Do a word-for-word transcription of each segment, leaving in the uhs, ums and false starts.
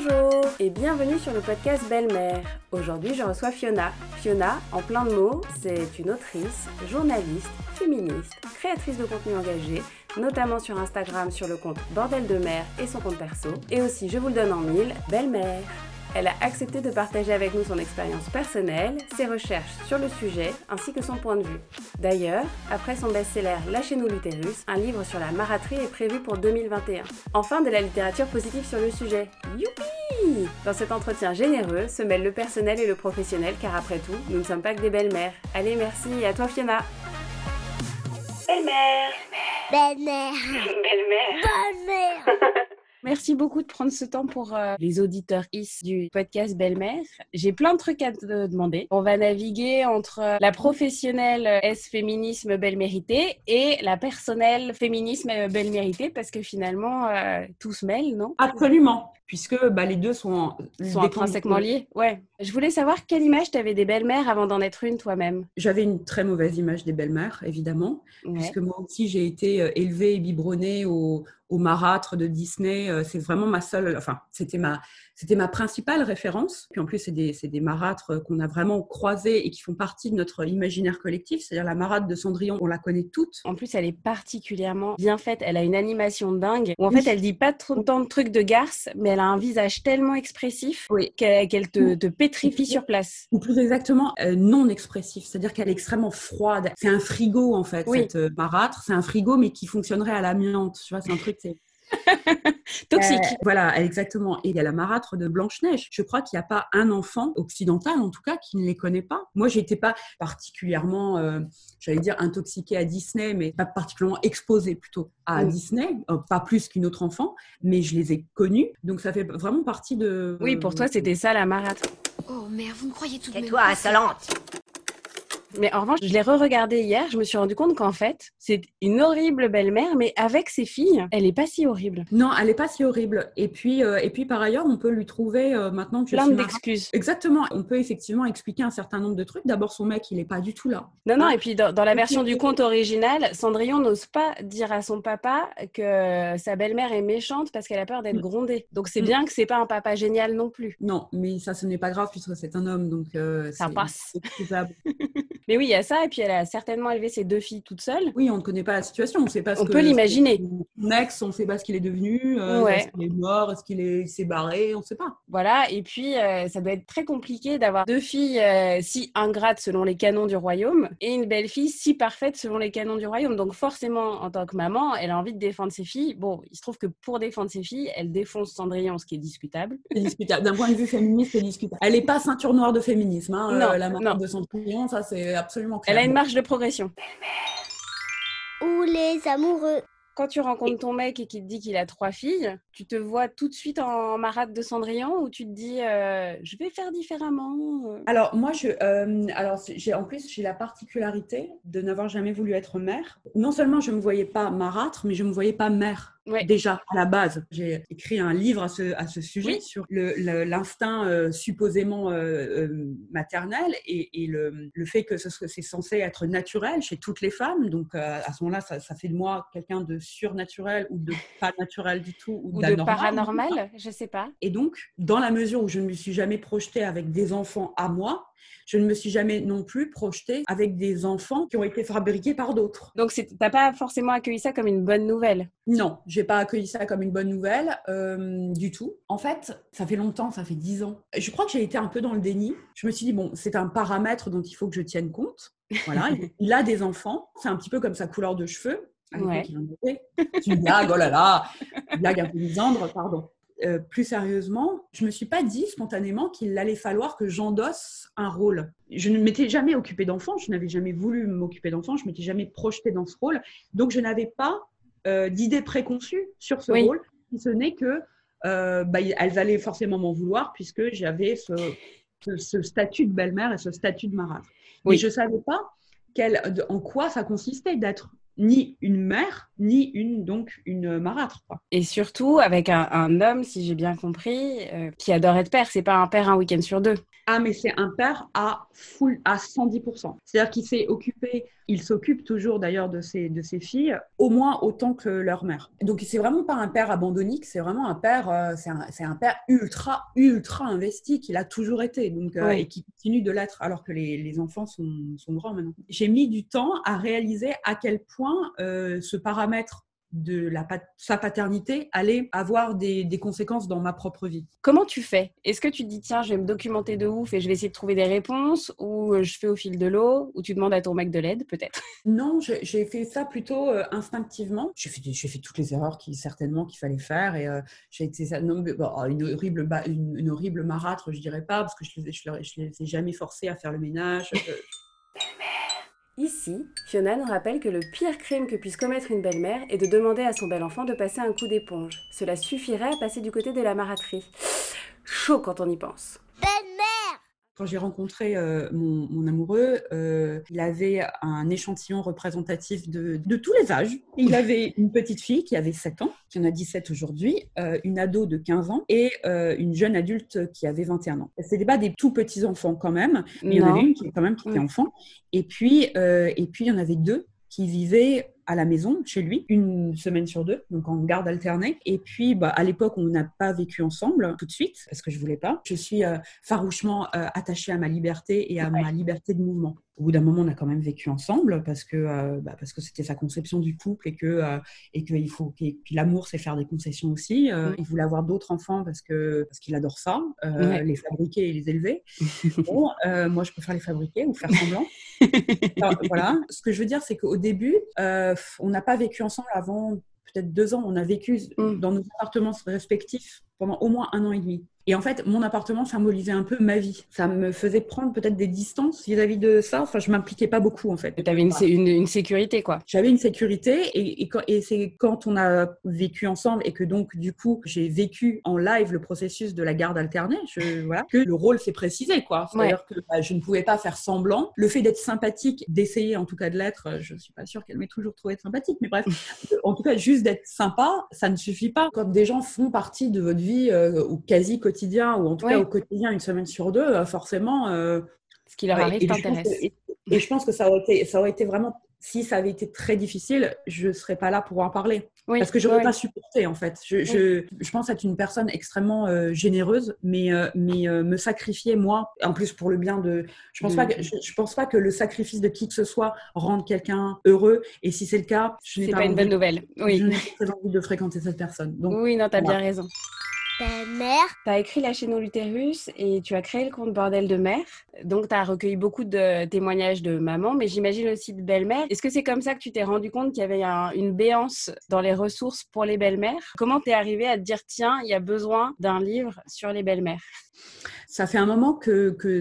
Bonjour et bienvenue sur le podcast Belle Mère. Aujourd'hui, je reçois Fiona. Fiona, en plein de mots, c'est une autrice, journaliste, féministe, créatrice de contenu engagé, notamment sur Instagram sur le compte Bordel de Mère et son compte perso, et aussi, je vous le donne en mille, Belle Mère. Elle a accepté de partager avec nous son expérience personnelle, ses recherches sur le sujet, ainsi que son point de vue. D'ailleurs, après son best-seller « Lâchez-nous l'Utérus », un livre sur la maratrie est prévu pour deux mille vingt et un. Enfin, de la littérature positive sur le sujet. Youpi! Dans cet entretien généreux se mêlent le personnel et le professionnel, car après tout, nous ne sommes pas que des belles-mères. Allez, merci et à toi Fiona! Belle-mère! Belle-mère! Belle-mère! Belle-mère! Merci beaucoup de prendre ce temps pour euh, les auditeurs ici du podcast Belle-Mère. J'ai plein de trucs à te demander. On va naviguer entre euh, la professionnelle euh, S-féminisme belle-mérité et la personnelle féminisme belle-mérité parce que finalement, euh, tout se mêle, non ? Absolument, puisque bah, les deux sont, sont intrinsèquement liés. Ouais. Je voulais savoir quelle image tu avais des belles-mères avant d'en être une toi-même. J'avais une très mauvaise image des belles-mères, évidemment, ouais. Puisque moi aussi, j'ai été élevée et biberonnée au... au marâtre de Disney, c'est vraiment ma seule, enfin, c'était ma, c'était ma principale référence. Puis en plus, c'est des, c'est des marâtres qu'on a vraiment croisés et qui font partie de notre imaginaire collectif, c'est-à-dire la marâtre de Cendrillon, on la connaît toutes. En plus, elle est particulièrement bien faite, elle a une animation dingue, où en oui. fait, elle dit pas trop tant de trucs de garce, mais elle a un visage tellement expressif oui. qu'elle, qu'elle te, te pétrifie oui. sur place. Ou plus exactement, euh, non expressif, c'est-à-dire qu'elle est extrêmement froide. C'est un frigo, en fait, oui. cette euh, marâtre, c'est un frigo, mais qui fonctionnerait à l'amiante, tu vois, c'est un truc toxique. Euh, voilà, exactement. Et il y a la marâtre de Blanche-Neige. Je crois qu'il n'y a pas un enfant occidental, en tout cas, qui ne les connaît pas. Moi, je n'étais pas particulièrement, euh, j'allais dire, intoxiquée à Disney, mais pas particulièrement exposée plutôt à mmh. Disney, euh, pas plus qu'une autre enfant, mais je les ai connues. Donc, ça fait vraiment partie de... Oui, pour toi, c'était ça, la marâtre. Oh, merde, vous me croyez tout de même. Et toi, insolente. Mais en revanche, je l'ai re-regardée hier, je me suis rendu compte qu'en fait, c'est une horrible belle-mère, mais avec ses filles, elle n'est pas si horrible. Non, elle n'est pas si horrible. Et puis, euh, et puis par ailleurs, on peut lui trouver euh, maintenant... Plein d'excuses. Exactement. On peut effectivement expliquer un certain nombre de trucs. D'abord, son mec, il n'est pas du tout là. Non, non. Et puis, dans, dans la version du conte original, Cendrillon n'ose pas dire à son papa que sa belle-mère est méchante parce qu'elle a peur d'être mmh. grondée. Donc, c'est mmh. bien que ce n'est pas un papa génial non plus. Non, mais ça, ce n'est pas grave puisque c'est un homme. Donc, euh, ça c'est, passe. C'est mais oui, il y a ça, et puis elle a certainement élevé ses deux filles toute seule. Oui, on ne connaît pas la situation, on ne sait pas ce on que... On peut l'imaginer. Son ex, on ne sait pas ce qu'il est devenu, euh, ouais. est-ce qu'il est mort, est-ce qu'il est, s'est barré, on ne sait pas. Voilà, et puis euh, ça doit être très compliqué d'avoir deux filles euh, si ingrates selon les canons du royaume, et une belle-fille si parfaite selon les canons du royaume. Donc forcément, en tant que maman, elle a envie de défendre ses filles. Bon, il se trouve que pour défendre ses filles, elle défonce Cendrillon, ce qui est discutable. C'est discutable. D'un point de vue féministe, c'est discutable. Elle n'est pas ceinture noire de féminisme, hein, non, euh, la marque de Cendrillon, ça c'est... Absolument clair. Elle a une marge de progression. Ou les amoureux. Quand tu rencontres ton mec et qu'il te dit qu'il a trois filles, tu te vois tout de suite en marâtre de Cendrillon ou tu te dis euh, je vais faire différemment? Alors moi, je, euh, alors j'ai en plus j'ai la particularité de n'avoir jamais voulu être mère. Non seulement je me voyais pas marâtre, mais je me voyais pas mère. Ouais. Déjà, à la base, j'ai écrit un livre à ce, à ce sujet oui. sur le, le, l'instinct euh, supposément euh, euh, maternel et, et le, le fait que ce, c'est censé être naturel chez toutes les femmes. Donc, euh, à ce moment-là, ça, ça fait de moi quelqu'un de surnaturel ou de pas naturel du tout. Ou, ou de paranormal, je ne sais pas. Et donc, dans la mesure où je ne me suis jamais projetée avec des enfants à moi, je ne me suis jamais non plus projetée avec des enfants qui ont été fabriqués par d'autres. Donc, tu n'as pas forcément accueilli ça comme une bonne nouvelle? Non, je n'ai pas accueilli ça comme une bonne nouvelle euh, du tout. En fait, ça fait longtemps, ça fait dix ans. Je crois que j'ai été un peu dans le déni. Je me suis dit, bon, c'est un paramètre dont il faut que je tienne compte. Voilà, il a des enfants. C'est un petit peu comme sa couleur de cheveux. Ouais. Tu blagues, oh là là, tu blagues un peu misandre, pardon. Euh, plus sérieusement, je ne me suis pas dit spontanément qu'il allait falloir que j'endosse un rôle. Je ne m'étais jamais occupée d'enfants, je n'avais jamais voulu m'occuper d'enfants, je ne m'étais jamais projetée dans ce rôle. Donc, je n'avais pas euh, d'idée préconçue sur ce oui. rôle, si ce n'est qu'elles euh, bah, allaient forcément m'en vouloir puisque j'avais ce, ce, ce statut de belle-mère et ce statut de marâtre. Oui. Mais je ne savais pas quel, en quoi ça consistait d'être ni une mère, ni une, donc, une marâtre, quoi. Et surtout, avec un, un homme, si j'ai bien compris, euh, qui adore être père. C'est pas un père un week-end sur deux. Ah, mais c'est un père à full, à cent dix pour cent. C'est-à-dire qu'il s'est occupé, il s'occupe toujours d'ailleurs de ses, de ses filles, au moins autant que leur mère. Donc, c'est vraiment pas un père abandonnique, c'est vraiment un père, euh, c'est, un, c'est un père ultra, ultra investi, qu'il a toujours été, donc, euh, ouais. et qui continue de l'être, alors que les, les enfants sont, sont grands maintenant. J'ai mis du temps à réaliser à quel point Euh, ce paramètre de la pat- sa paternité allait avoir des, des conséquences dans ma propre vie. Comment tu fais ? Est-ce que tu te dis, tiens, je vais me documenter de ouf et je vais essayer de trouver des réponses, ou je fais au fil de l'eau, ou tu demandes à ton mec de l'aide, peut-être ? Non, je, j'ai fait ça plutôt euh, instinctivement. J'ai fait, j'ai fait toutes les erreurs qui, certainement qu'il fallait faire, et euh, j'ai été ça, non, mais, bon, une, horrible ba- une, une horrible marâtre, je dirais pas, parce que je les, je les, je les ai jamais forcés à faire le ménage. Euh... Ici, Fiona nous rappelle que le pire crime que puisse commettre une belle-mère est de demander à son bel enfant de passer un coup d'éponge. Cela suffirait à passer du côté de la marâtrie. Chaud quand on y pense. Belle-mère ! Quand j'ai rencontré euh, mon, mon amoureux, euh, il avait un échantillon représentatif de, de tous les âges. Il avait une petite fille qui avait sept ans, qui en a dix-sept aujourd'hui, euh, une ado de quinze ans et euh, une jeune adulte qui avait vingt et un ans. C'était pas des tout petits enfants quand même, mais il y en avait une qui, quand même, qui était enfant. Et puis, euh, et puis, il y en avait deux qui vivaient à la maison, chez lui, une semaine sur deux, donc en garde alternée. Et puis, bah, à l'époque, on n'a pas vécu ensemble tout de suite, parce que je voulais pas. Je suis euh, farouchement euh, attachée à ma liberté et à ouais. ma liberté de mouvement. Au bout d'un moment, on a quand même vécu ensemble, parce que, euh, bah, parce que c'était sa conception du couple, et que, euh, et que il faut, et puis l'amour, c'est faire des concessions aussi. Euh, mmh. Il voulait avoir d'autres enfants parce, que, parce qu'il adore ça, euh, ouais. les fabriquer et les élever. Bon, euh, moi, je préfère les fabriquer ou faire semblant. Alors, voilà. Ce que je veux dire, c'est qu'au début, euh, on n'a pas vécu ensemble avant peut-être deux ans. On a vécu mmh. dans nos appartements respectifs pendant au moins un an et demi. Et en fait, mon appartement symbolisait un peu ma vie. Ça me faisait prendre peut-être des distances vis-à-vis de ça. Enfin, je ne m'impliquais pas beaucoup, en fait. Tu avais une, une, une sécurité, quoi. J'avais une sécurité. Et, et, quand, et c'est quand on a vécu ensemble et que donc, du coup, j'ai vécu en live le processus de la garde alternée, je, voilà, que le rôle s'est précisé, quoi. C'est-à-dire ouais. que bah, je ne pouvais pas faire semblant. Le fait d'être sympathique, d'essayer en tout cas de l'être, je ne suis pas sûre qu'elle m'ait toujours trouvé sympathique, mais bref. En tout cas, juste d'être sympa, ça ne suffit pas. Quand des gens font partie de votre vie euh, ou quasi quotidienne, quotidien, ou en tout ouais. cas au quotidien une semaine sur deux, forcément euh, ce qui leur ouais, arrive et t'intéresse que, et, et je pense que ça aurait été, ça aurait été vraiment, si ça avait été très difficile, je serais pas là pour en parler oui, parce que j'aurais ouais. pas supporté, en fait. Je, oui. je, je pense être une personne extrêmement euh, généreuse, mais, euh, mais euh, me sacrifier, moi, en plus pour le bien de... Je pense, mmh. pas que, je, je pense pas que le sacrifice de qui que ce soit rende quelqu'un heureux, et si c'est le cas, je n'ai c'est pas, pas une envie, bonne nouvelle. Oui. Je n'ai pas envie de fréquenter cette personne. Donc, oui, non, t'as voilà. bien raison. Mère. T'as écrit Lâchez-nous l'Utérus et tu as créé le compte Bordel de Mère. Donc t'as recueilli beaucoup de témoignages de maman, mais j'imagine aussi de belle-mère. Est-ce que c'est comme ça que tu t'es rendu compte qu'il y avait un, une béance dans les ressources pour les belles-mères ? Comment t'es arrivée à te dire, tiens, il y a besoin d'un livre sur les belles-mères ? Ça fait un moment que, que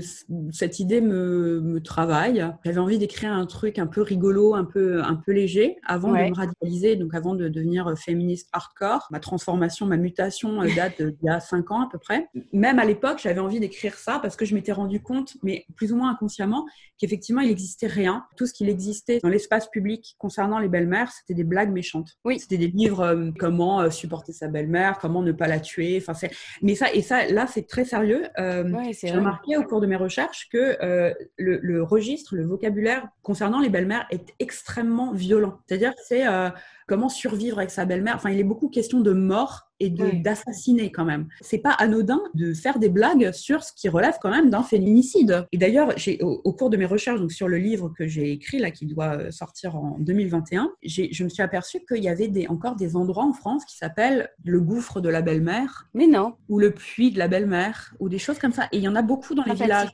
cette idée me, me travaille. J'avais envie d'écrire un truc un peu rigolo, un peu, un peu léger, avant ouais. de me radicaliser, donc avant de devenir féministe hardcore. Ma transformation, ma mutation date d'il y a cinq ans à peu près. Même à l'époque, j'avais envie d'écrire ça parce que je m'étais rendu compte, mais plus ou moins inconsciemment, qu'effectivement, il n'existait rien. Tout ce qu'il existait dans l'espace public concernant les belles-mères, c'était des blagues méchantes. Oui. C'était des livres euh, comment supporter sa belle-mère, comment ne pas la tuer. Enfin, c'est... Mais ça, et ça, là, c'est très sérieux. Euh, Ouais, j'ai remarqué au cours de mes recherches que euh, le, le registre, le vocabulaire concernant les belles-mères est extrêmement violent. C'est-à-dire que c'est euh, comment survivre avec sa belle-mère. Enfin, il est beaucoup question de mort et de, oui. d'assassiner quand même. C'est pas anodin de faire des blagues sur ce qui relève quand même d'un féminicide. Et d'ailleurs, j'ai, au, au cours de mes recherches, donc sur le livre que j'ai écrit, là, qui doit sortir en deux mille vingt et un, j'ai, je me suis aperçue qu'il y avait des, encore des endroits en France qui s'appellent le gouffre de la belle-mère. Mais non. Ou le puits de la belle-mère, ou des choses comme ça. Et il y en a beaucoup dans les villages.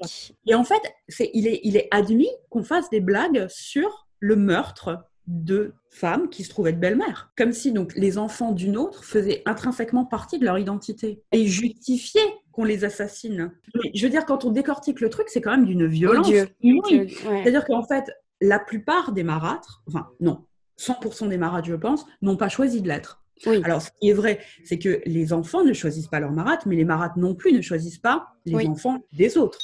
Et en fait, c'est, il est, il est admis qu'on fasse des blagues sur le meurtre de femmes qui se trouvaient de belle-mère. Comme si donc les enfants d'une autre faisaient intrinsèquement partie de leur identité et justifiaient qu'on les assassine. Je veux dire, quand on décortique le truc, c'est quand même d'une violence. Oh Dieu. Oui. Dieu. Ouais. C'est-à-dire qu'en fait, la plupart des marâtres, enfin non, cent pour cent des marâtres, je pense, n'ont pas choisi de l'être. Oui. Alors, ce qui est vrai, c'est que les enfants ne choisissent pas leurs marâtres, mais les marâtres non plus ne choisissent pas les oui. enfants des autres.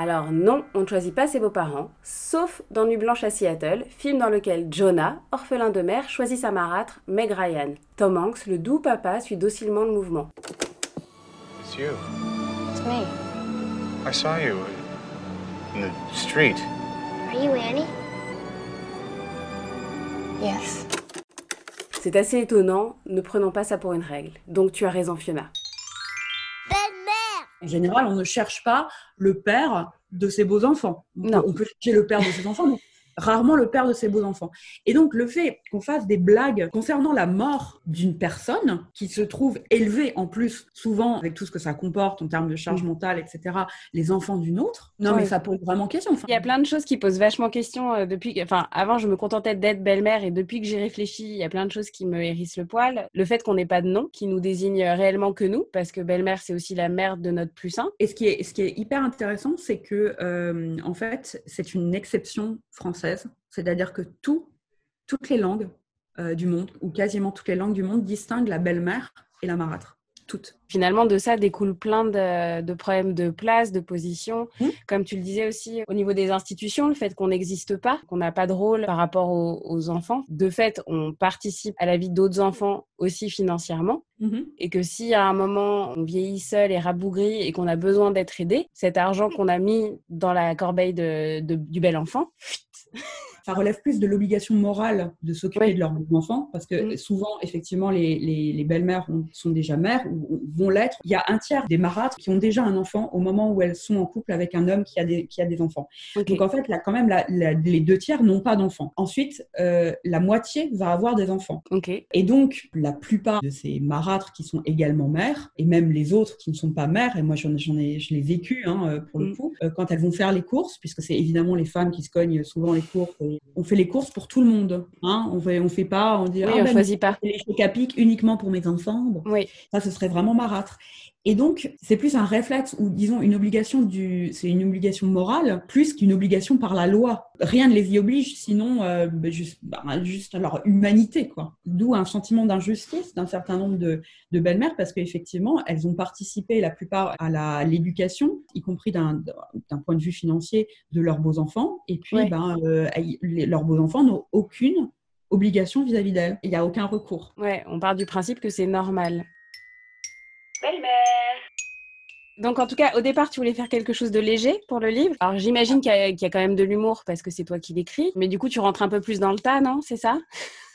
Alors non, on ne choisit pas ses beaux-parents, sauf dans Nuit Blanche à Seattle, film dans lequel Jonah, orphelin de mère, choisit sa marâtre, Meg Ryan. Tom Hanks, le doux papa, suit docilement le mouvement. It's you. It's me. I saw you in the street. Are you Annie? Yes. C'est assez étonnant, ne prenons pas ça pour une règle. Donc tu as raison, Fiona. En général, on ne cherche pas le père de ses beaux-enfants. Non. On peut chercher le père de ses enfants, mais rarement le père de ses beaux-enfants. Et donc, le fait qu'on fasse des blagues concernant la mort d'une personne qui se trouve élevée, en plus, souvent, avec tout ce que ça comporte en termes de charge mentale, et cetera, les enfants d'une autre, non, ouais. mais ça pose vraiment question. Enfin. Il y a plein de choses qui posent vachement question. Depuis, enfin, avant, je me contentais d'être belle-mère, et depuis que j'y réfléchis, il y a plein de choses qui me hérissent le poil. Le fait qu'on n'ait pas de nom, qui nous désigne réellement que nous, parce que belle-mère, c'est aussi la mère de notre plus sain. Et ce qui est, ce qui est hyper intéressant, c'est que, euh, en fait, c'est une exception française. C'est-à-dire que tout, toutes les langues euh, du monde, ou quasiment toutes les langues du monde, distinguent la belle-mère et la marâtre. Toutes. Finalement, de ça découle plein de, de problèmes de place, de position. Mmh. Comme tu le disais aussi, au niveau des institutions, le fait qu'on n'existe pas, qu'on n'a pas de rôle par rapport aux, aux enfants. De fait, on participe à la vie d'autres enfants aussi financièrement. Mmh. Et que si à un moment, on vieillit seul et rabougri et qu'on a besoin d'être aidé, cet argent qu'on a mis dans la corbeille de, de, du bel enfant... Ça relève plus de l'obligation morale de s'occuper oui. de leurs enfants, parce que mmh. souvent, effectivement, les, les, les belles-mères sont déjà mères ou vont l'être. Il y a un tiers des marâtres qui ont déjà un enfant au moment où elles sont en couple avec un homme qui a des, qui a des enfants. Okay. Donc en fait, là, quand même, la, la, les deux tiers n'ont pas d'enfants. Ensuite, euh, la moitié va avoir des enfants. Okay. Et donc, la plupart de ces marâtres qui sont également mères, et même les autres qui ne sont pas mères, et moi j'en, j'en ai, je l'ai vécu hein, pour le mmh. coup, euh, quand elles vont faire les courses, puisque c'est évidemment les femmes qui se cognent souvent les courses. On fait les courses pour tout le monde. Hein. On fait, on fait pas, on dit oui, ah, on ben, choisit pas. Les chocs à pic uniquement pour mes enfants. Bon, oui. Ça, ce serait vraiment marâtre. Et donc, c'est plus un réflexe ou disons une obligation du, c'est une obligation morale plus qu'une obligation par la loi. Rien ne les y oblige, sinon euh, bah, juste, bah, juste leur humanité, quoi. D'où un sentiment d'injustice d'un certain nombre de, de belles-mères parce qu'effectivement, elles ont participé la plupart à, la, à l'éducation, y compris d'un, d'un point de vue financier de leurs beaux-enfants. Et puis, ouais. ben, euh, les, leurs beaux-enfants n'ont aucune obligation vis-à-vis d'elles. Il n'y a aucun recours. Ouais, on part du principe que c'est normal. Belle-mère. Donc en tout cas, au départ, tu voulais faire quelque chose de léger pour le livre. Alors j'imagine qu'il y a, qu'il y a quand même de l'humour parce que c'est toi qui l'écris. Mais du coup, tu rentres un peu plus dans le tas, non ? C'est ça ?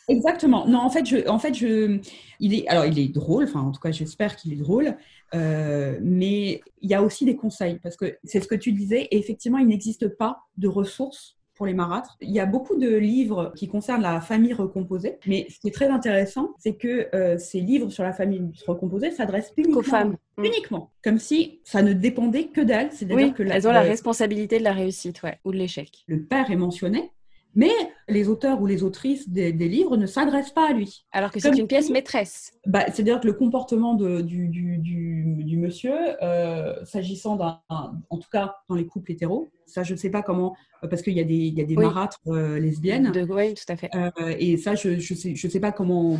Exactement. Non, en fait, je, en fait, je, il est, alors il est drôle. Enfin, en tout cas, j'espère qu'il est drôle. Euh, mais il y a aussi des conseils parce que c'est ce que tu disais. Et effectivement, il n'existe pas de ressources pour les marâtres. Il y a beaucoup de livres qui concernent la famille recomposée, mais ce qui est très intéressant, c'est que euh, ces livres sur la famille recomposée s'adressent uniquement aux femmes. Uniquement. Mmh. Comme si ça ne dépendait que d'elles. C'est-à-dire oui, que la, elles ont la euh, responsabilité de la réussite ouais, ou de l'échec. Le père est mentionné, mais les auteurs ou les autrices des, des livres ne s'adressent pas à lui. Alors que Comme c'est une pièce si, maîtresse. Bah, c'est-à-dire que le comportement de, du, du, du, du monsieur, euh, s'agissant d'un, un, en tout cas dans les couples hétéros, ça, je ne sais pas comment, parce qu'il y a des, il y a des oui. marâtres euh, lesbiennes. De, oui, tout à fait. Euh, et ça, je ne je sais, je sais pas comment...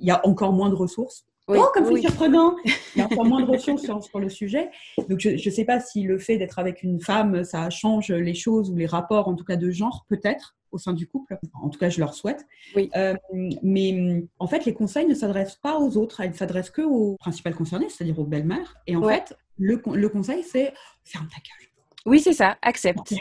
Il y a encore moins de ressources. Oui. Oh, comme oui. c'est surprenant. Il y a encore moins de ressources sur, sur le sujet. Donc, je ne sais pas si le fait d'être avec une femme, ça change les choses ou les rapports, en tout cas de genre, peut-être, au sein du couple. En tout cas, je leur souhaite. Oui. Euh, mais en fait, les conseils ne s'adressent pas aux autres. Ils ne s'adressent qu'aux principales concernées, c'est-à-dire aux belles-mères. Et en ouais. fait, le, le conseil, c'est « ferme ta gueule ». Oui, c'est ça. Accepte.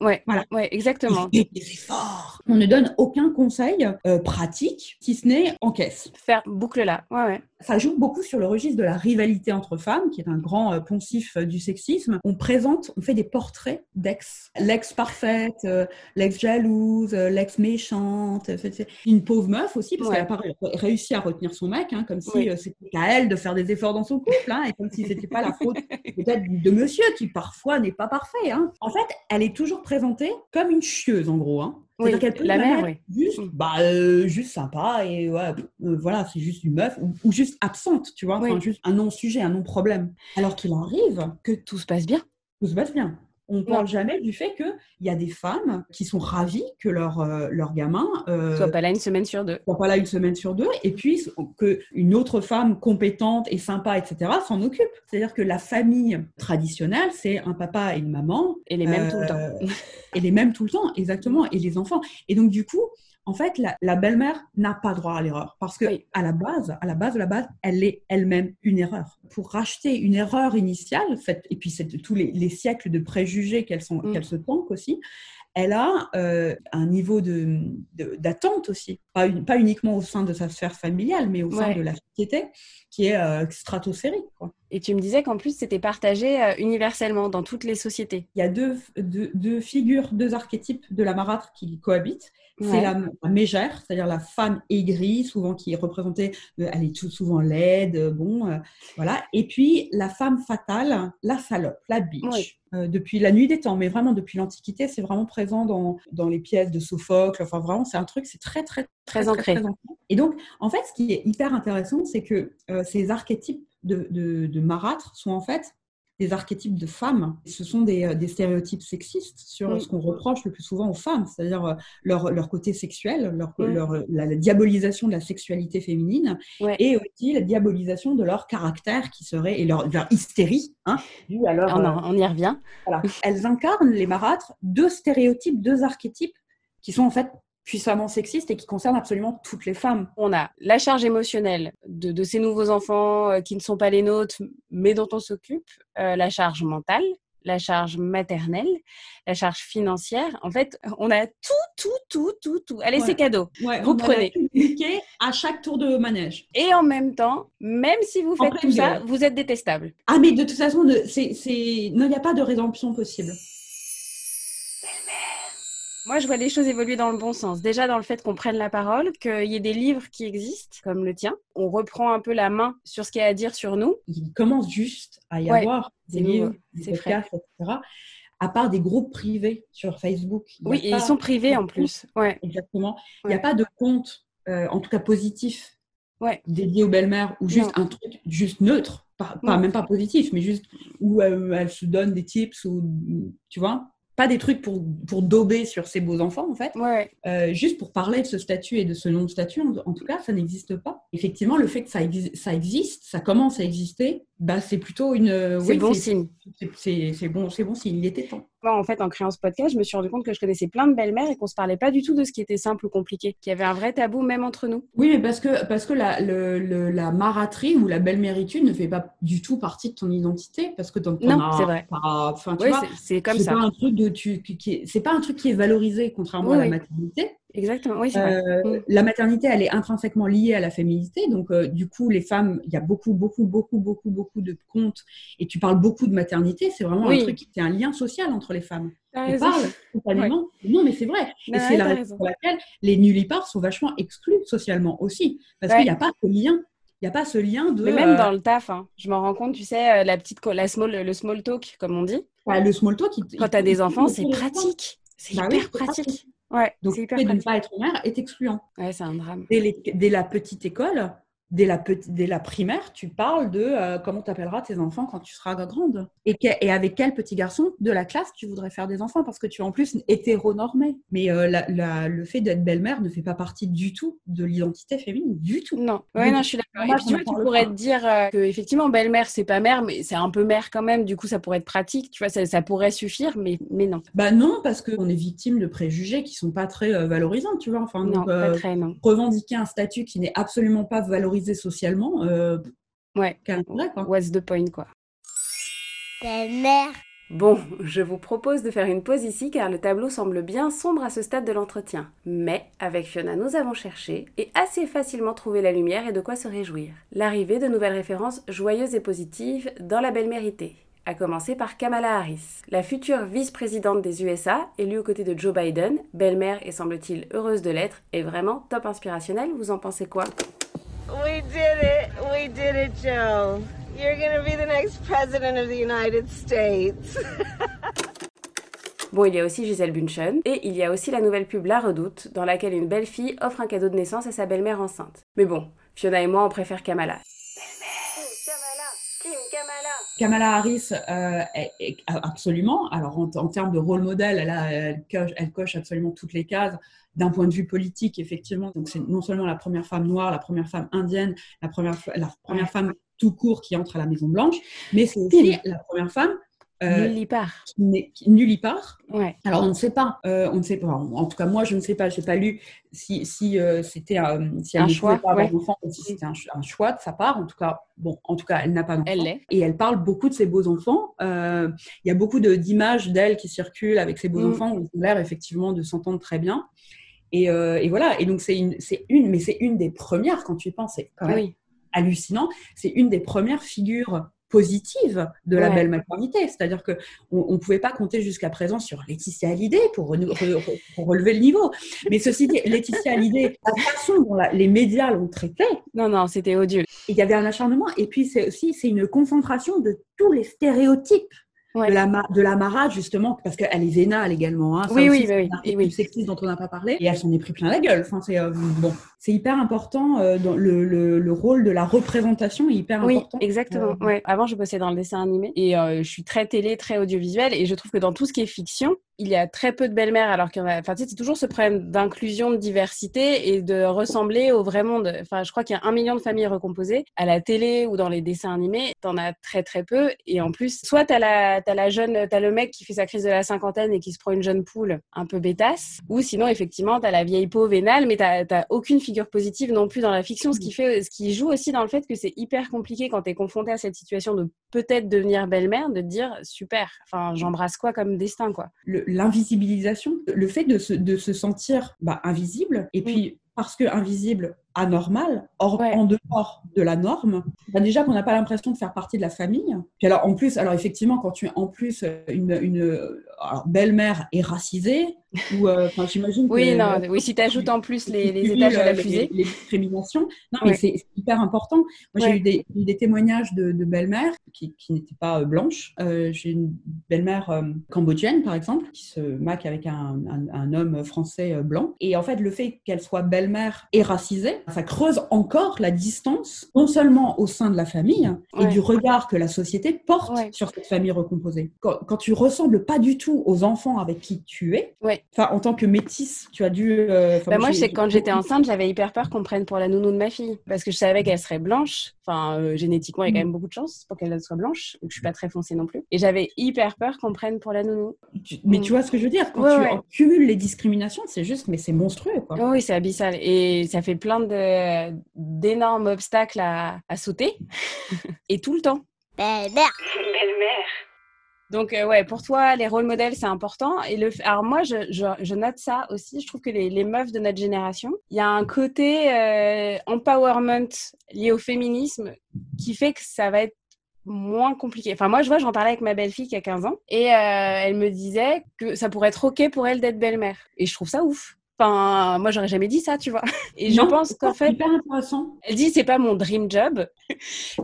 Ouais, voilà. Ouais, exactement. Et c'est fort. On ne donne aucun conseil euh, pratique, si ce n'est encaisse. Faire boucle là. Ouais, ouais. Ça joue beaucoup sur le registre de la rivalité entre femmes, qui est un grand euh, poncif euh, du sexisme. On présente, on fait des portraits d'ex. L'ex parfaite, euh, l'ex jalouse, euh, l'ex méchante. Etc. Une pauvre meuf aussi, parce ouais. qu'elle a pas réussi à retenir son mec, hein, comme si oui. euh, c'était à elle de faire des efforts dans son couple, hein, et comme si c'était pas la faute peut-être de monsieur qui parfois n'est pas parfait. Hein. En fait, elle est toujours présentée comme une chieuse en gros, hein. Oui, c'est-à-dire qu'elle peut la mère, oui. juste, bah, euh, juste sympa et ouais, euh, voilà, c'est juste une meuf ou, ou juste absente, tu vois, enfin, oui. juste un non-sujet, un non-problème. Alors qu'il arrive que tout se passe bien. Tout se passe bien. On ne parle jamais du fait qu'il y a des femmes qui sont ravies que leur, euh, leur gamin ne euh, soit pas là une semaine sur deux. Soit pas là une semaine sur deux. Et puis, qu'une autre femme compétente et sympa, et cetera, s'en occupe. C'est-à-dire que la famille traditionnelle, c'est un papa et une maman. Et les mêmes euh, tout le temps. Et les mêmes tout le temps, exactement. Et les enfants. Et donc, du coup, en fait, la, la belle-mère n'a pas droit à l'erreur. Parce qu'à oui. la base, à la base de la base, elle est elle-même une erreur. Pour racheter une erreur initiale, cette, et puis cette, tous les, les siècles de préjugés qu'elles sont, mmh. qu'elles se tanquent aussi, elle a euh, un niveau de, de, d'attente aussi, pas, une, pas uniquement au sein de sa sphère familiale, mais au sein ouais. de la société, qui est euh, stratosphérique, quoi. Et tu me disais qu'en plus, c'était partagé euh, universellement dans toutes les sociétés. Il y a deux, deux, deux figures, deux archétypes de la marâtre qui cohabitent. C'est ouais. la, la mégère, c'est-à-dire la femme aigrie, souvent qui est représentée, elle est tout, souvent laide, bon, euh, voilà. Et puis, la femme fatale, la salope, la bitch, ouais. euh, depuis la nuit des temps, mais vraiment depuis l'Antiquité, c'est vraiment présent dans, dans les pièces de Sophocle, enfin vraiment, c'est un truc, c'est très, très, très, très ancré. Très, très ancré. Et donc, en fait, ce qui est hyper intéressant, c'est que euh, ces archétypes de, de, de marâtres sont en fait des archétypes de femmes. Ce sont des, des stéréotypes sexistes sur oui. ce qu'on reproche le plus souvent aux femmes, c'est-à-dire leur, leur côté sexuel, leur, oui. leur, la, la diabolisation de la sexualité féminine oui. et aussi la diabolisation de leur caractère qui serait, et leur, leur hystérie. Hein, due à leur, ah, on y revient. Voilà. Elles incarnent, les marâtres, deux stéréotypes, deux archétypes qui sont en fait puissamment sexiste et qui concerne absolument toutes les femmes. On a la charge émotionnelle de, de ces nouveaux enfants qui ne sont pas les nôtres, mais dont on s'occupe, euh, la charge mentale, la charge maternelle, la charge financière. En fait, on a tout, tout, tout, tout, tout. Allez, ouais. c'est cadeau. Ouais, vous prenez. À chaque tour de manège. Et en même temps, même si vous faites tout ça, vous êtes détestable. Ah, mais de toute façon, c'est, c'est... non, il n'y a pas de rédemption possible. Moi, je vois les choses évoluer dans le bon sens. Déjà, dans le fait qu'on prenne la parole, qu'il y ait des livres qui existent, comme le tien. On reprend un peu la main sur ce qu'il y a à dire sur nous. Il commence juste à y ouais, avoir des livres, des podcasts, et cetera. À part des groupes privés sur Facebook. Oui, et pas... ils sont privés en plus. Ouais. Exactement. Ouais. Il n'y a pas de compte, euh, en tout cas positif, ouais. dédié aux belles-mères ou juste non. un truc juste neutre. Pas, pas, même pas positif, mais juste où euh, elles se donnent des tips ou, tu vois, pas des trucs pour, pour dauber sur ces beaux enfants, en fait. Ouais. Euh, juste pour parler de ce statut et de ce non-statut, en, en tout cas, ça n'existe pas. Effectivement, le fait que ça, exi- ça existe, ça commence à exister, bah, c'est plutôt une... Euh, c'est oui, bon c'est, signe. C'est, c'est, c'est, bon, c'est bon signe, il était temps. Moi, en fait, en créant ce podcast, je me suis rendu compte que je connaissais plein de belles-mères et qu'on ne se parlait pas du tout de ce qui était simple ou compliqué, qu'il y avait un vrai tabou même entre nous. Oui, mais parce que, parce que la, le, le, la marâtrie ou la belle-méritude ne fait pas du tout partie de ton identité, parce que t'en, t'en non, as, c'est vrai. Pas, enfin, tu oui, vois, c'est, c'est comme c'est ça. Pas un truc de, tu, qui est, c'est pas un truc qui est valorisé, contrairement oui, à la oui. maternité. Exactement, oui, c'est vrai. Euh, la maternité, elle est intrinsèquement liée à la féminité, donc euh, du coup, les femmes, il y a beaucoup, beaucoup, beaucoup, beaucoup, beaucoup de comptes, et tu parles beaucoup de maternité, c'est vraiment oui. un truc, c'est un lien social entre les femmes. T'as On raison. Parle spontanément, ouais. non mais c'est vrai, non, et ouais, c'est la raison pour laquelle les nullipares sont vachement exclus socialement aussi, parce ouais. qu'il n'y a pas ce lien. Il n'y a pas ce lien de... Mais même dans le taf, hein, je m'en rends compte, tu sais, la petite, la small, le small talk, comme on dit. Ouais, le small talk... Il, quand tu as des enfants, c'est pratique. C'est bah hyper oui, c'est pratique. pratique. Ouais, donc, le fait de ne pas être mère est excluant. Ouais, c'est un drame. Dès, les, dès la petite école, dès la, petit, dès la primaire, tu parles de euh, comment t'appelleras tes enfants quand tu seras grande. Et, que, et avec quel petit garçon de la classe tu voudrais faire des enfants, parce que tu es en plus hétéronormée. Mais euh, la, la, le fait d'être belle-mère ne fait pas partie du tout de l'identité féminine, du tout. Non, ouais, non, je suis d'accord. Et puis tu vois, tu pourrais te dire euh, qu'effectivement, belle-mère, c'est pas mère, mais c'est un peu mère quand même. Du coup, ça pourrait être pratique, tu vois, ça, ça pourrait suffire, mais, mais non. Bah non, parce qu'on est victime de préjugés qui sont pas très euh, valorisants, tu vois. Enfin, non, donc, euh, pas très, non. Revendiquer un statut qui n'est absolument pas valorisant socialement, euh, ouais, vrai, quoi. What's the point, quoi. Belle-mère. Bon, je vous propose de faire une pause ici car le tableau semble bien sombre à ce stade de l'entretien. Mais avec Fiona, nous avons cherché et assez facilement trouvé la lumière et de quoi se réjouir. L'arrivée de nouvelles références joyeuses et positives dans la belle-mérité, à commencer par Kamala Harris, la future vice-présidente des U S A, élue aux côtés de Joe Biden, belle-mère et semble-t-il heureuse de l'être, et vraiment top inspirationnelle. Vous en pensez quoi ? We did it. We did it, Joe. You're going to be the next president of the United States. Bon, il y a aussi Giselle Bündchen, et il y a aussi la nouvelle pub La Redoute, dans laquelle une belle fille offre un cadeau de naissance à sa belle-mère enceinte. Mais bon, Fiona et moi, on préfère Kamala. Belle-mère. Kamala. Team Kamala. Kamala Harris, euh, est, est, absolument. Alors, en, en termes de rôle modèle, elle, a, elle, coche, elle coche absolument toutes les cases. D'un point de vue politique, effectivement, donc c'est non seulement la première femme noire, la première femme indienne, la première, la première femme tout court qui entre à la Maison-Blanche, mais c'est aussi la première femme Euh, nulle part. Qui, qui, nulle part. Ouais. Alors on ne sait pas, euh, on ne sait pas. En tout cas moi je ne sais pas, j'ai pas lu si si euh, c'était euh, si elle un choix, pas ouais. enfant, si c'était un, un choix de sa part. En tout cas bon, en tout cas elle n'a pas d'enfant. Elle l'est. Et elle parle beaucoup de ses beaux enfants. Il euh, y a beaucoup de d'images d'elle qui circulent avec ses beaux mmh. enfants. Ils ont l'air effectivement de s'entendre très bien. Et, euh, et voilà. Et donc c'est une, c'est une, mais c'est une des premières quand tu y penses. C'est quand même oui. hallucinant. C'est une des premières figures positive de ouais. la belle maternité, c'est-à-dire que on ne pouvait pas compter jusqu'à présent sur Laetitia Hallyday pour, re, re, pour relever le niveau. Mais ceci dit, Laetitia Hallyday, la façon dont la, les médias l'ont traitée, non non, c'était odieux. Il y avait un acharnement, et puis c'est aussi c'est une concentration de tous les stéréotypes ouais. de la de l'amarrage justement, parce qu'elle est vénale également. Hein, ça oui aussi, oui c'est oui. Un oui. sexiste dont on n'a pas parlé, et elle s'en est pris plein la gueule. Enfin c'est euh, bon, c'est hyper important euh, dans le, le le rôle de la représentation est hyper oui, important. Oui, exactement. Euh, ouais. Avant, je bossais dans le dessin animé et euh, je suis très télé, très audiovisuelle, et je trouve que dans tout ce qui est fiction, il y a très peu de belles-mères, alors qu'il y en a. Enfin, tu sais, c'est toujours ce problème d'inclusion, de diversité et de ressembler au vrai monde. Enfin, je crois qu'il y a un million de familles recomposées à la télé ou dans les dessins animés. T'en as très très peu, et en plus, soit t'as la t'as la jeune, t'as le mec qui fait sa crise de la cinquantaine et qui se prend une jeune poule un peu bêtasse, ou sinon effectivement t'as la vieille peau vénale, mais t'as t'as aucune figure positive non plus dans la fiction, ce qui fait, ce qui joue aussi dans le fait que c'est hyper compliqué quand t'es confronté à cette situation de peut-être devenir belle-mère, de te dire super, enfin j'embrasse quoi comme destin quoi. Le, l'invisibilisation, le fait de se, de se sentir bah, invisible, et puis parce que invisible, anormal, hors, ouais. en dehors de la norme, bah déjà qu'on n'a pas l'impression de faire partie de la famille. Puis alors en plus, alors effectivement quand tu es en plus une, une alors, belle-mère est racisée. Ou, euh, j'imagine que, oui, non, euh, oui, si tu ajoutes en plus les, les étages de la fusée. Les, les discriminations, non, mais ouais. c'est, c'est hyper important. Moi, ouais. j'ai eu des, des témoignages de, de belles-mères qui, qui n'étaient pas blanches. Euh, j'ai une belle-mère euh, cambodgienne, par exemple, qui se maque avec un, un, un homme français blanc. Et en fait, le fait qu'elle soit belle-mère et racisée, ça creuse encore la distance, non seulement au sein de la famille, ouais. et du regard que la société porte ouais. sur cette famille recomposée. Quand, quand tu ressembles pas du tout aux enfants avec qui tu es, ouais. Enfin, en tant que métisse, tu as dû... Euh, bah moi, je sais que quand j'étais enceinte, j'avais hyper peur qu'on me prenne pour la nounou de ma fille. Parce que je savais qu'elle serait blanche. Enfin, euh, génétiquement, il y a quand même beaucoup de chance pour qu'elle soit blanche. Donc, je suis pas très foncée non plus. Et j'avais hyper peur qu'on me prenne pour la nounou. Tu... Mais mmh. tu vois ce que je veux dire? Quand ouais, tu ouais. cumules les discriminations, c'est juste... Mais c'est monstrueux, quoi. Oh, oui, c'est abyssal. Et ça fait plein de... d'énormes obstacles à, à sauter. Et tout le temps. Belle-mère. Belle-mère. Donc euh, ouais, pour toi les rôles modèles c'est important, et le alors moi je je, je note ça aussi, je trouve que les les meufs de notre génération, il y a un côté euh, empowerment lié au féminisme qui fait que ça va être moins compliqué. Enfin moi je vois, j'en parlais avec ma belle-fille qui a quinze ans, et euh, elle me disait que ça pourrait être ok pour elle d'être belle-mère, et je trouve ça ouf. Enfin, moi, j'aurais jamais dit ça, tu vois. Et non, je pense qu'en fait... C'est hyper intéressant. Elle dit, c'est pas mon dream job,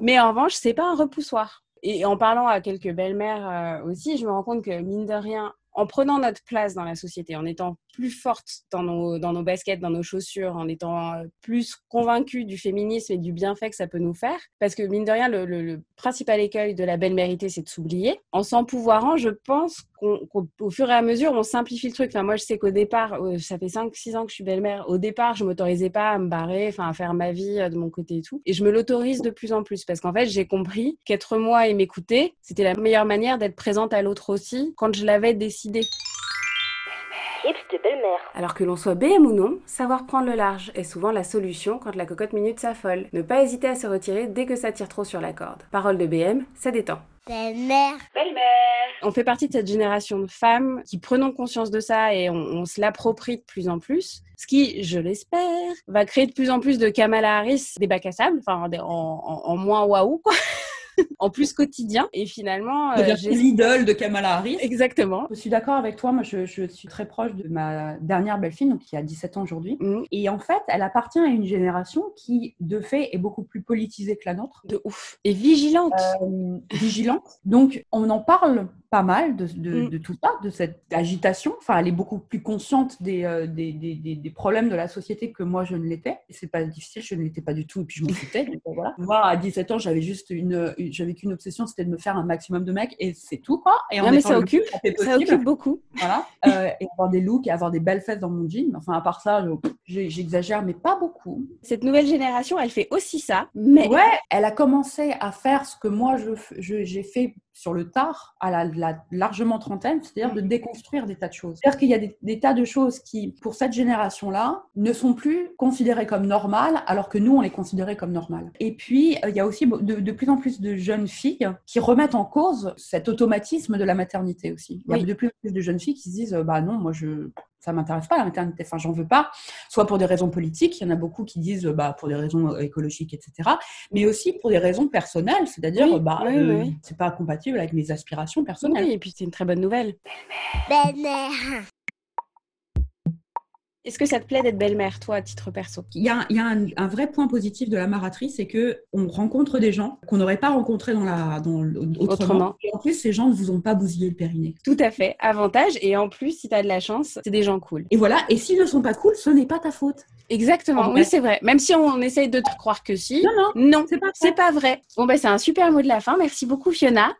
mais en revanche, c'est pas un repoussoir. Et en parlant à quelques belles-mères euh, aussi, je me rends compte que, mine de rien, en prenant notre place dans la société, en étant plus forte dans nos, dans nos baskets, dans nos chaussures, en étant euh, plus convaincue du féminisme et du bienfait que ça peut nous faire, parce que, mine de rien, le, le, le principal écueil de la belle-mérité, c'est de s'oublier. En s'empouvoirant, je pense qu'on, qu'on, au fur et à mesure, on simplifie le truc. Enfin, moi, je sais qu'au départ, euh, ça fait cinq six ans que je suis belle-mère, au départ, je ne m'autorisais pas à me barrer, enfin, à faire ma vie euh, de mon côté et tout. Et je me l'autorise de plus en plus, parce qu'en fait, j'ai compris qu'être moi et m'écouter, c'était la meilleure manière d'être présente à l'autre aussi, quand je l'avais décidé. De belle-mère. Alors que l'on soit B M ou non, savoir prendre le large est souvent la solution quand la cocotte minute s'affole. Ne pas hésiter à se retirer dès que ça tire trop sur la corde. Parole de B M, ça détend. Belle-mère. Belle-mère. On fait partie de cette génération de femmes qui prenons conscience de ça, et on, on se l'approprie de plus en plus. Ce qui, je l'espère, va créer de plus en plus de Kamala Harris, des bacs à sable, enfin en, en, en moins waouh quoi. En plus quotidien, et finalement euh, j'ai l'idole de Kamala Harris. Exactement. Je suis d'accord avec toi. Moi je, je suis très proche de ma dernière belle-fille, donc qui a dix-sept ans aujourd'hui, mmh. et en fait elle appartient à une génération qui de fait est beaucoup plus politisée que la nôtre, de ouf, et vigilante euh, vigilante donc on en parle pas mal de, de, mmh. de tout ça, de cette agitation. Enfin elle est beaucoup plus consciente des, euh, des, des, des, des problèmes de la société que moi je ne l'étais. C'est pas difficile, je ne l'étais pas du tout, et puis je m'en foutais. Donc, voilà. Moi à dix-sept ans j'avais juste une, une j'avais j'avais qu'une obsession, c'était de me faire un maximum de mecs et c'est tout quoi. Et non, mais ça occupe, ça occupe beaucoup. Voilà. Euh, et avoir des looks, avoir des belles fesses dans mon jean. Enfin, à part ça, je, j'exagère, mais pas beaucoup. Cette nouvelle génération, elle fait aussi ça, mais ouais, elle a commencé à faire ce que moi je, je, j'ai fait sur le tard, à la, la largement trentaine, c'est-à-dire de déconstruire des tas de choses. C'est-à-dire qu'il y a des, des tas de choses qui, pour cette génération-là, ne sont plus considérées comme normales, alors que nous, on les considérait comme normales. Et puis, il y a aussi de, de plus en plus de jeunes filles qui remettent en cause cet automatisme de la maternité aussi. Il y a oui. de plus en plus de jeunes filles qui se disent « bah non, moi je... » ça m'intéresse pas la maternité, enfin j'en veux pas, soit pour des raisons politiques, il y en a beaucoup qui disent bah, pour des raisons écologiques, et cetera, mais aussi pour des raisons personnelles, c'est-à-dire oui, bah, oui, euh, oui. c'est pas compatible avec mes aspirations personnelles. Oui, et puis c'est une très bonne nouvelle. Belle-mère. Est-ce que ça te plaît d'être belle-mère, toi, à titre perso ? Il y a, il y a un, un vrai point positif de la maratrice, c'est qu'on rencontre des gens qu'on n'aurait pas rencontrés dans la, dans autrement. autrement. Et en plus, ces gens ne vous ont pas bousillé le périnée. Tout à fait. Avantage. Et en plus, si tu as de la chance, c'est des gens cool. Et voilà. Et s'ils ne sont pas cool, ce n'est pas ta faute. Exactement. Oui, c'est vrai. Même si on essaye de te croire que si. Non, non. Non, c'est pas, c'est pas vrai. Bon, ben, c'est un super mot de la fin. Merci beaucoup, Fiona.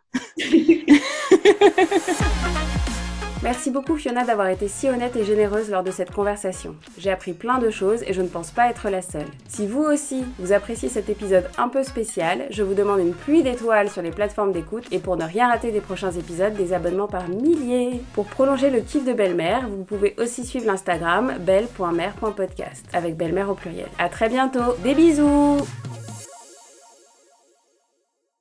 Merci beaucoup Fiona d'avoir été si honnête et généreuse lors de cette conversation. J'ai appris plein de choses et je ne pense pas être la seule. Si vous aussi, vous appréciez cet épisode un peu spécial, je vous demande une pluie d'étoiles sur les plateformes d'écoute et pour ne rien rater des prochains épisodes, des abonnements par milliers. Pour prolonger le kiff de Belle-Mère, vous pouvez aussi suivre l'Instagram belle point mère point podcast avec Belle-Mère au pluriel. À très bientôt, des bisous.